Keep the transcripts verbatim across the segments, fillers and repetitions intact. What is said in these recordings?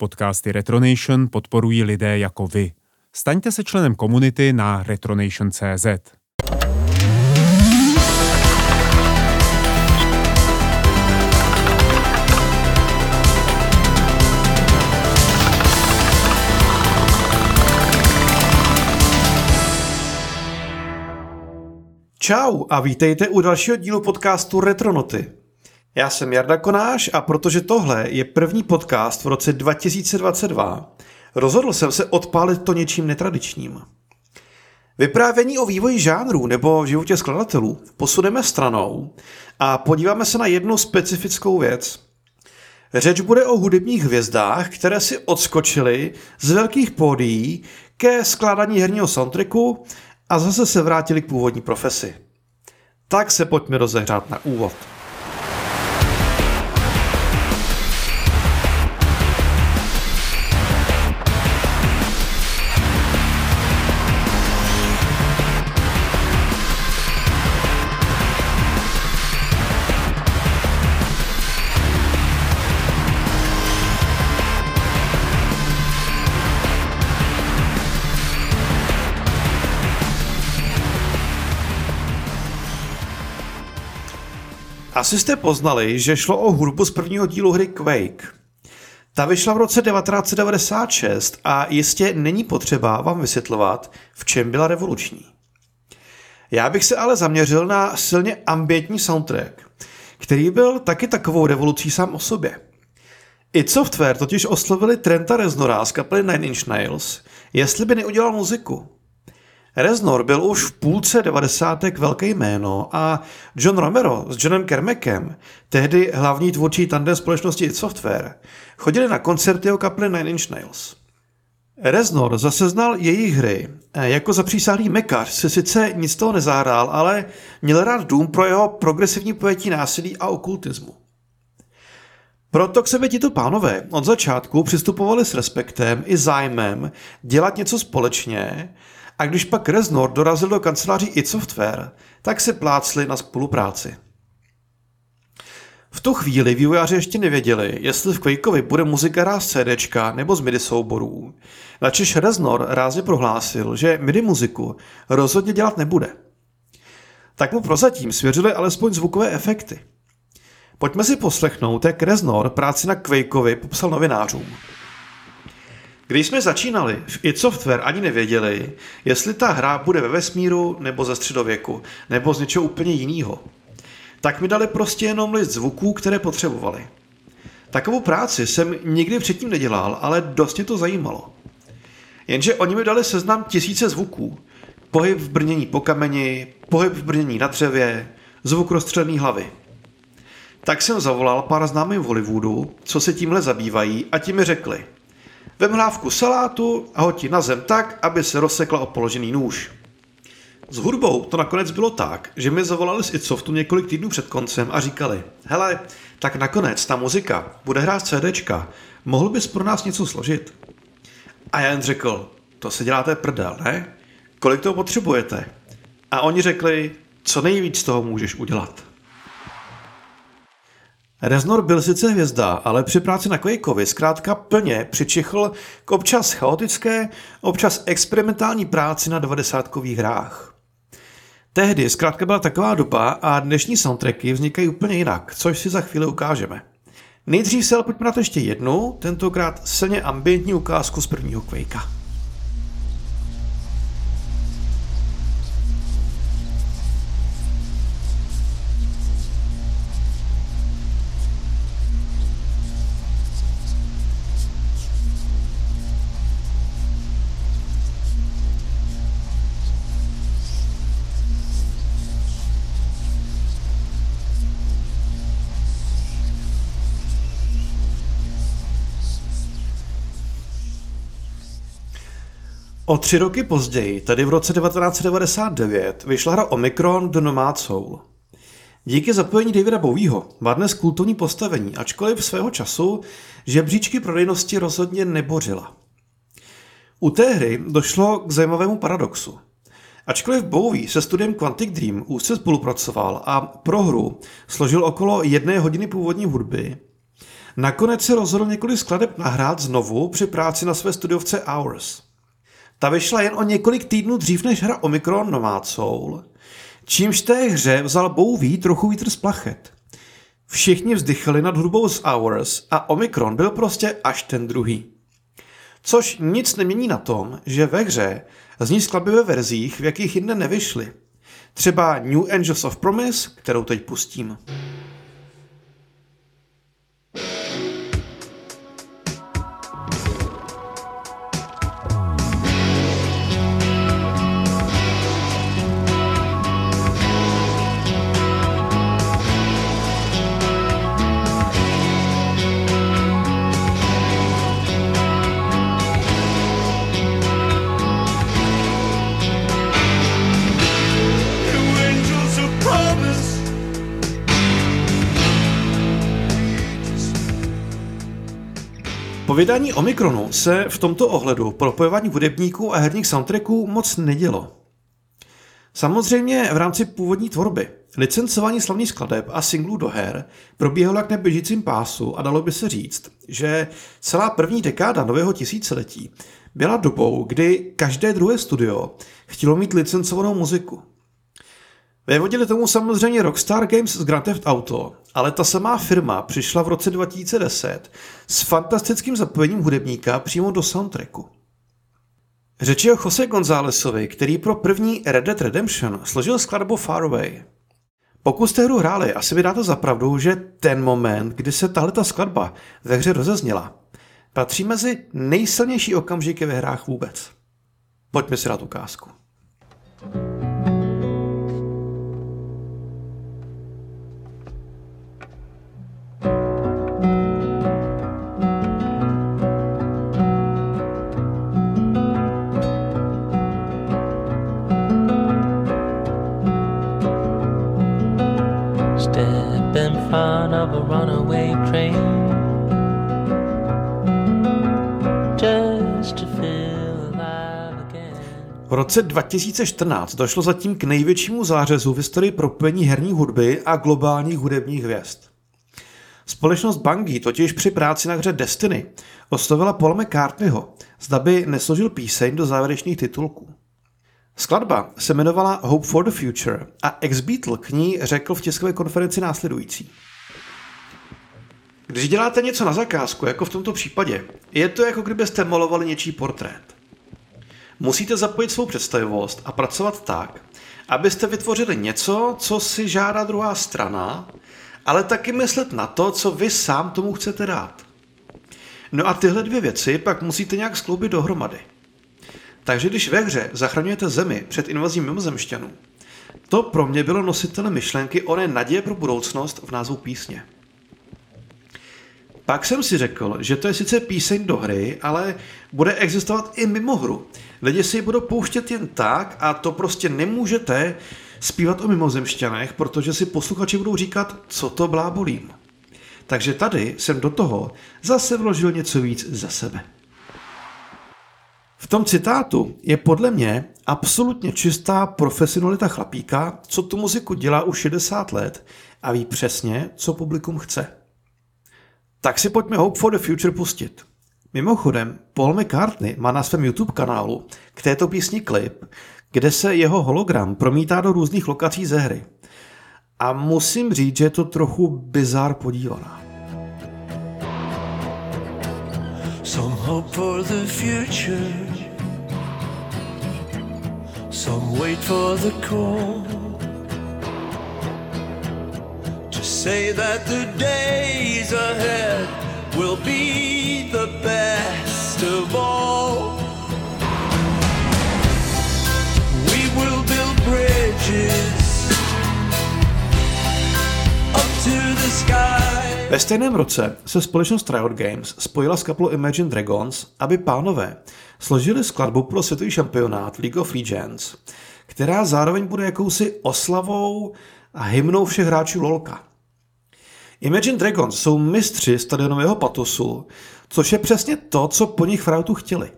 Podcasty Retronation podporují lidé jako vy. Staňte se členem komunity na retronation tečka cé zet. Čau a vítejte u dalšího dílu podcastu Retronauty. Já jsem Jarda Konáš a protože tohle je první podcast v roce dva tisíce dvacet dva, rozhodl jsem se odpálit to něčím netradičním. Vyprávění o vývoji žánrů nebo životě skladatelů posuneme stranou a podíváme se na jednu specifickou věc. Řeč bude o hudebních hvězdách, které si odskočily z velkých pódií ke skládání herního soundtracku a zase se vrátili k původní profesi. Tak se pojďme rozehrát na úvod. Asi jste poznali, že šlo o hudbu z prvního dílu hry Quake. Ta vyšla v roce devatenáct set devadesát šest a jistě není potřeba vám vysvětlovat, v čem byla revoluční. Já bych se ale zaměřil na silně ambientní soundtrack, který byl taky takovou revolucí sám o sobě. id Software totiž oslovili Trenta Reznora z kapely Nine Inch Nails, jestli by neudělal muziku. Reznor byl už v půlce devadesátek velké jméno a John Romero s Johnem Carmackem, tehdy hlavní tvůrčí tandem společnosti id Software, chodili na koncerty o kapely Nine Inch Nails. Reznor zase znal jejich hry. Jako zapřísáhlý mekař si sice nic toho nezahrál, ale měl rád Doom pro jeho progresivní pojetí násilí a okultismu. Proto k sebe tito pánové od začátku přistupovali s respektem i zájmem dělat něco společně. A když pak Reznor dorazil do kanceláří id Software, tak se plácli na spolupráci. V tu chvíli vývojáři ještě nevěděli, jestli v Quakeovi bude muzika hrát z CDčka nebo z MIDI souborů. Načež Reznor rázně prohlásil, že MIDI muziku rozhodně dělat nebude. Tak mu prozatím svěřili alespoň zvukové efekty. Pojďme si poslechnout, jak Reznor práci na Quakeovi popsal novinářům. Když jsme začínali, v id Software ani nevěděli, jestli ta hra bude ve vesmíru, nebo ze středověku, nebo z něčeho úplně jiného. Tak mi dali prostě jenom list zvuků, které potřebovali. Takovou práci jsem nikdy předtím nedělal, ale dost mě to zajímalo. Jenže oni mi dali seznam tisíce zvuků. Pohyb v brnění po kameni, pohyb v brnění na dřevě, zvuk rozstřelený hlavy. Tak jsem zavolal pár známým v Hollywoodu, co se tímhle zabývají, a ti mi řekli: vem hlávku salátu a hoď ji na zem tak, aby se rozsekla o položený nůž. S hudbou to nakonec bylo tak, že mi zavolali z id Softu několik týdnů před koncem a říkali: hele, tak nakonec ta muzika bude hrát CDčka, mohl bys pro nás něco složit? A já jen řekl: to se děláte prdel, ne? Kolik toho potřebujete? A oni řekli: co nejvíc toho můžeš udělat. Reznor byl sice hvězda, ale při práci na Quakeovi zkrátka plně přičichl k občas chaotické, občas experimentální práci na devadesátkových hrách. Tehdy zkrátka byla taková doba a dnešní soundtracky vznikají úplně jinak, což si za chvíli ukážeme. Nejdřív se ale pojďme na to ještě jednu, tentokrát silně ambientní ukázku z prvního Quakea. O tři roky později, tedy v roce devatenáct set devadesát devět, vyšla hra Omikron – The Nomad Soul. Díky zapojení Davida Bowieho má dnes kultovní postavení, ačkoliv svého času žebříčky prodejnosti rozhodně nebořila. U té hry došlo k zajímavému paradoxu. Ačkoliv Bowie se studiem Quantic Dream úzce spolupracoval a pro hru složil okolo jedné hodiny původní hudby, Nakonec se rozhodl několik skladeb nahrát znovu při práci na své studiovce Hours. Ta vyšla jen o několik týdnů dřív než hra Omikron Nomad Soul, čímž té hře vzal Bowie trochu vítr z plachet. Všichni vzdychali nad hudbou z Hours a Omikron byl prostě až ten druhý. Což nic nemění na tom, že ve hře zní skladby ve verzích, v jakých jinde nevyšly. Třeba New Angels of Promise, kterou teď pustím. Vydání Omikronu se v tomto ohledu propojování hudebníků a herních soundtracků moc nedělo. Samozřejmě v rámci původní tvorby licencování slavných skladeb a singlů do her probíhalo jak na běžícím pásu a dalo by se říct, že celá první dekáda nového tisíciletí byla dobou, kdy každé druhé studio chtělo mít licencovanou muziku. Vyvodili tomu samozřejmě Rockstar Games z Grand Theft Auto, ale ta samá firma přišla v roce dva tisíce deset s fantastickým zapojením hudebníka přímo do soundtracku. Řeč je o Jose Gonzálezovi, který pro první Red Dead Redemption složil skladbu Far Away. Pokud jste hru hráli, asi by dáte za pravdu, že ten moment, kdy se tahleta skladba ve hře rozezněla, patří mezi nejsilnější okamžiky ve hrách vůbec. Pojďme si dát ukázku. V roce dva tisíce čtrnáct došlo zatím k největšímu zářezu v historii propojení herní hudby a globálních hudebních hvězd. Společnost Bungie totiž při práci na hře Destiny oslovila Paula McCartneyho, zda by nesložil píseň do závěrečných titulků. Skladba se jmenovala Hope for the Future a ex-Beatle k ní řekl v tiskové konferenci následující. Když děláte něco na zakázku, jako v tomto případě, je to jako kdybyste malovali něčí portrét. Musíte zapojit svou představivost a pracovat tak, abyste vytvořili něco, co si žádá druhá strana, ale taky myslet na to, co vy sám tomu chcete dát. No a tyhle dvě věci pak musíte nějak skloubit dohromady. Takže když ve hře zachraňujete zemi před invazí mimozemšťanů, to pro mě bylo nositelem myšlenky oné naděje pro budoucnost v názvu písně. Pak jsem si řekl, že to je sice píseň do hry, ale bude existovat i mimo hru. Lidi si ji budou pouštět jen tak a to prostě nemůžete zpívat o mimozemšťanech, protože si posluchači budou říkat, co to blábolím. Takže tady jsem do toho zase vložil něco víc za sebe. V tom citátu je podle mě absolutně čistá profesionalita chlapíka, co tu muziku dělá už šedesát let a ví přesně, co publikum chce. Tak si pojďme Hope for the Future pustit. Mimochodem, Paul McCartney má na svém YouTube kanálu k této písni klip, kde se jeho hologram promítá do různých lokací ze hry. A musím říct, že je to trochu bizár podívaná. Some hope for the future, some wait for the call, to say that the days ahead will be the best of all. We will build bridges up to the sky. Ve stejném roce se společnost Riot Games spojila s kapelou Imagine Dragons, aby pánové složili skladbu pro světový šampionát League of Legends, která zároveň bude jakousi oslavou a hymnou všech hráčů LoLka. Imagine Dragons jsou mistři stadionového patosu, což je přesně to, co po nich v Riotu chtěli.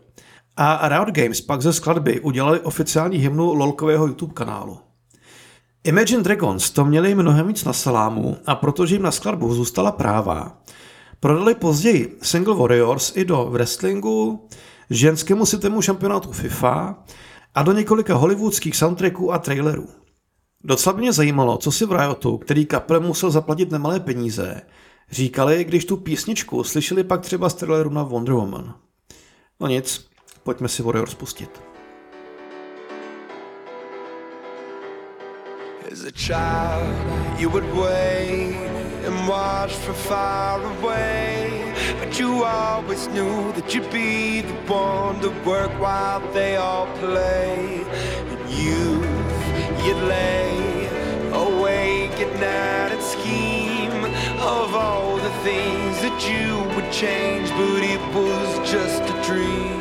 A Riot Games pak ze skladby udělali oficiální hymnu LoLkového YouTube kanálu. Imagine Dragons to měli mnohem víc na salámu a protože jim na skladbu zůstala práva, Prodali později single Warriors i do wrestlingu, ženskému světovému šampionátu FIFA a do několika hollywoodských soundtracků a trailerů. Docela mě zajímalo, co si v Riotu, který kapel musel zaplatit nemalé peníze, říkali, když tu písničku slyšeli pak třeba z traileru na Wonder Woman. No nic, pojďme si Warriors pustit. As a child, you would wait and watch from far away, but you always knew that you'd be the one to work while they all play. And you, you'd lay awake at night and scheme of all the things that you would change, but it was just a dream.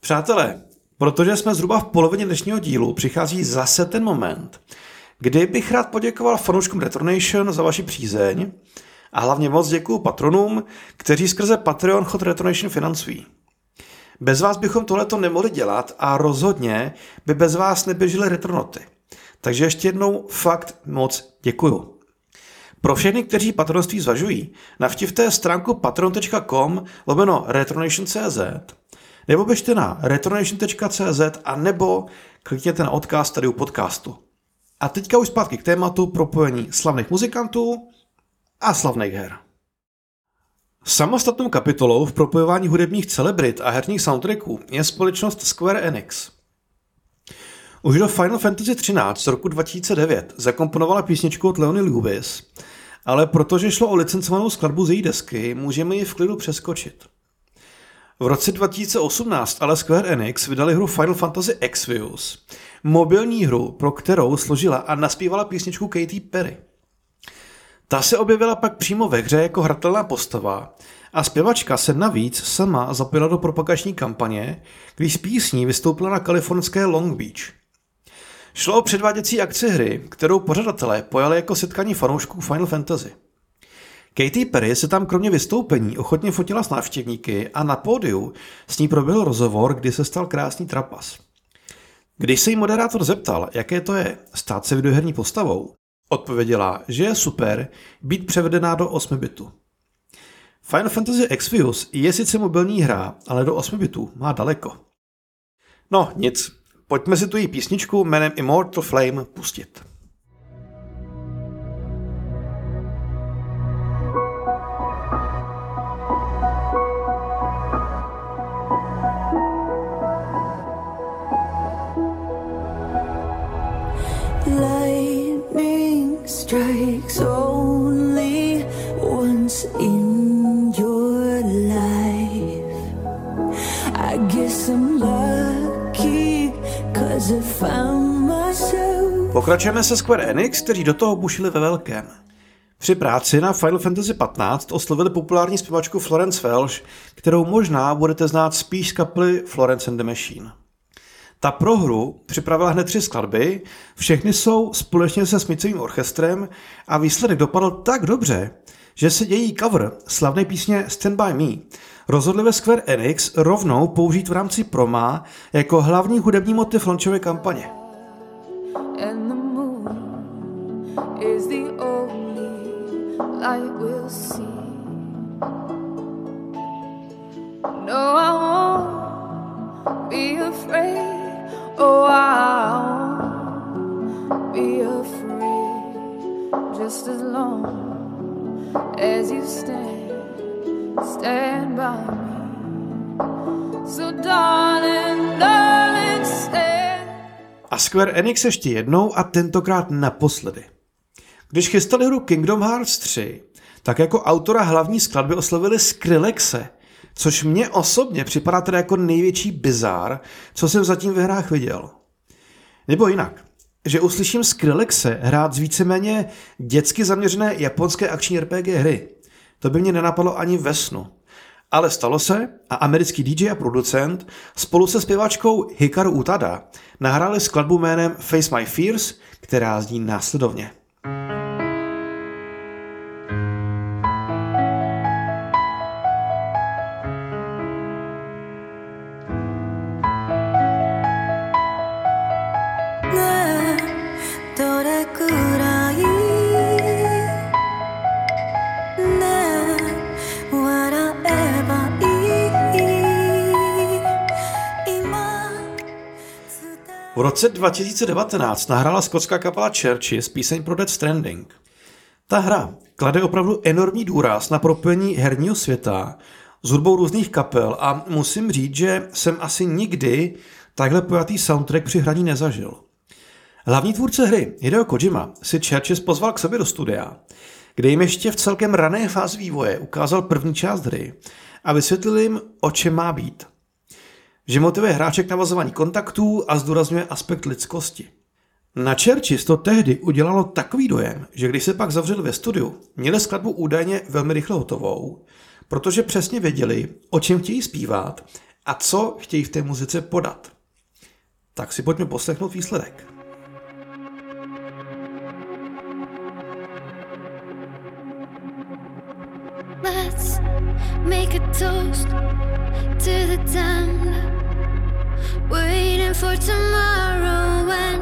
Přátelé, protože jsme zhruba v polovině dnešního dílu, přichází zase ten moment, kdy bych rád poděkoval fanouškům Retronation za vaši přízeň a hlavně moc děkuju patronům, kteří skrze Patreon chod Retronation financují. Bez vás bychom tohleto nemohli dělat a rozhodně by bez vás neběžely Retronoty. Takže ještě jednou fakt moc děkuju. Pro všechny, kteří patronství zvažují, navštivte stránku patron tečka com lomeno retronation tečka cz nebo běžte na retronation tečka cz a nebo klikněte na odkaz tady u podcastu. A teďka už zpátky k tématu propojení slavných muzikantů a slavných her. Samostatnou kapitolou v propojování hudebních celebrit a herních soundtracků je společnost Square Enix. Už do Final Fantasy třináct z roku dva tisíce devět zakomponovala písničku od Leony Lewis, ale protože šlo o licencovanou skladbu z její desky, můžeme ji v klidu přeskočit. V roce dva tisíce osmnáct ale Square Enix vydali hru Final Fantasy Exvius, mobilní hru, pro kterou složila a naspívala písničku Katy Perry. Ta se objevila pak přímo ve hře jako hratelná postava a zpěvačka se navíc sama zapojila do propagační kampaně, když s písní vystoupila na kalifornské Long Beach. Šlo o předváděcí akci hry, kterou pořadatelé pojali jako setkání fanoušků Final Fantasy. Katy Perry se tam kromě vystoupení ochotně fotila s návštěvníky a na pódiu s ní proběhl rozhovor, kdy se stal krásný trapas. Když se jí moderátor zeptal, jaké to je stát se videoherní postavou, odpověděla, že je super být převedená do osmi bitů. Final Fantasy Exvius je sice mobilní hra, ale do osmi bitů má daleko. No nic, pojďme si tu její písničku jménem Immortal Flame pustit. Strikes only once in your life. I guess I'm lucky, 'cause I found myself. Pokračujeme se Square Enix, kteří do toho bušili ve velkém. Při práci na Final Fantasy patnáct oslovili populární zpěvačku Florence Welsh, kterou možná budete znát spíš z kapely Florence and the Machine. Ta pro hru připravila hned tři skladby, všechny jsou společně se Smithovým orchestrem a výsledek dopadl tak dobře, že se její cover slavné písně Stand By Me rozhodli ve Square Enix rovnou použít v rámci proma jako hlavní hudební motiv launchové kampaně. Oh, I'll be afraid, just as long as you stand, stand by me. So darling, darling, stand. A Square Enix ještě jednou a tentokrát naposledy. Když chystali hru Kingdom Hearts tři, tak jako autora hlavní skladby oslovili Skrillexe, což mně osobně připadá teda jako největší bizár, co jsem zatím ve hrách viděl. Nebo jinak, že uslyším Skrillexe hrát z víceméně dětsky zaměřené japonské akční R P G hry. To by mě nenapadlo ani ve snu. Ale stalo se a americký D J a producent spolu se zpěvačkou Hikaru Utada nahráli skladbu jménem Face My Fears, která zní následovně. V roce dva tisíce devatenáct nahrála skotská kapela Chvrches píseň pro Death Stranding. Ta hra klade opravdu enormní důraz na propojení herního světa s hudbou různých kapel a musím říct, že jsem asi nikdy takhle pojatý soundtrack při hraní nezažil. Hlavní tvůrce hry Hideo Kojima si Chvrches pozval k sobě do studia, kde jim ještě v celkem rané fázi vývoje ukázal první část hry a vysvětlil jim, o čem má být. Že motivuje hráče k navazování kontaktů a zdůrazňuje aspekt lidskosti. Na Chvrches to tehdy udělalo takový dojem, že když se pak zavřeli ve studiu, měli skladbu údajně velmi rychle hotovou, protože přesně věděli, o čem chtějí zpívat a co chtějí v té muzice podat. Tak si pojďme poslechnout výsledek. Let's make a toast to the time waiting for tomorrow when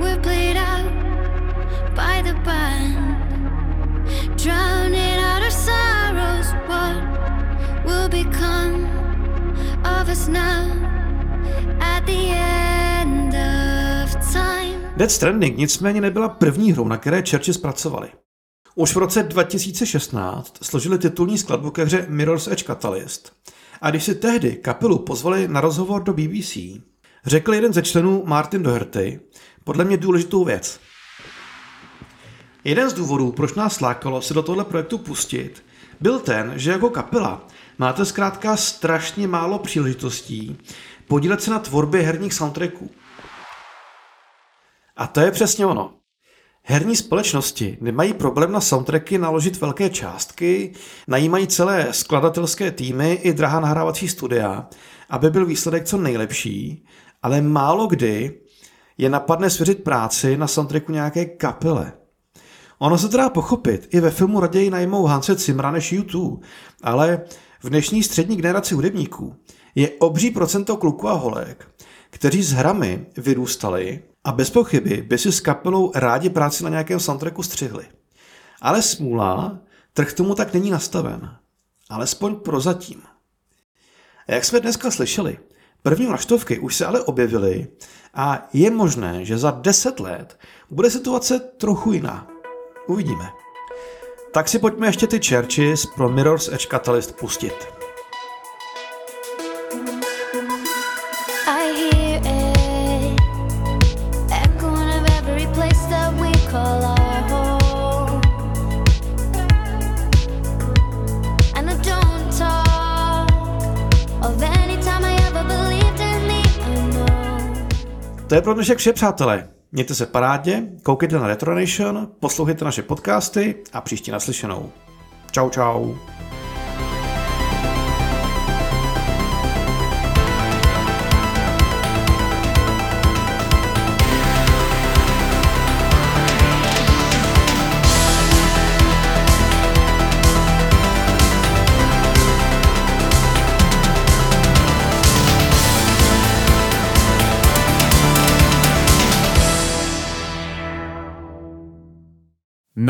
we're played out by the band, drowning out our sorrows. What will become of us now at the end of time? Death Stranding nicméně nebyla první hrou, na které Chvrches pracovali. Už v roce dva tisíce šestnáct složili titulní skladbu ke hře Mirror's Edge Catalyst. A když si tehdy kapelu pozvali na rozhovor do B B C, řekl jeden ze členů Martin Doherty podle mě důležitou věc. Jeden z důvodů, proč nás lákalo se do tohle projektu pustit, byl ten, že jako kapela máte zkrátka strašně málo příležitostí podílet se na tvorbě herních soundtracků. A to je přesně ono. Herní společnosti nemají problém na soundtracky naložit velké částky, najímají celé skladatelské týmy i drahá nahrávací studia, aby byl výsledek co nejlepší, ale málo kdy je napadne svěřit práci na soundtracku nějaké kapele. Ono se dá pochopit, i ve filmu raději najmou Hanse Zimmera než U dva, ale v dnešní střední generaci hudebníků je obří procento kluků a holek, kteří s hrami vyrůstali a bez pochyby by si s kapelou rádi práci na nějakém soundtracku střihli. Ale smůla, trh tomu tak není nastaven. Alespoň prozatím. A jak jsme dneska slyšeli, první vlaštovky už se ale objevily a je možné, že za deset let bude situace trochu jiná. Uvidíme. Tak si pojďme ještě ty Chvrches pro Mirror's Edge Catalyst pustit. To je pro dnešek vše, přátelé. Mějte se parádně, koukejte na Retronation, poslouchejte naše podcasty a příště naslyšenou. Čau, čau.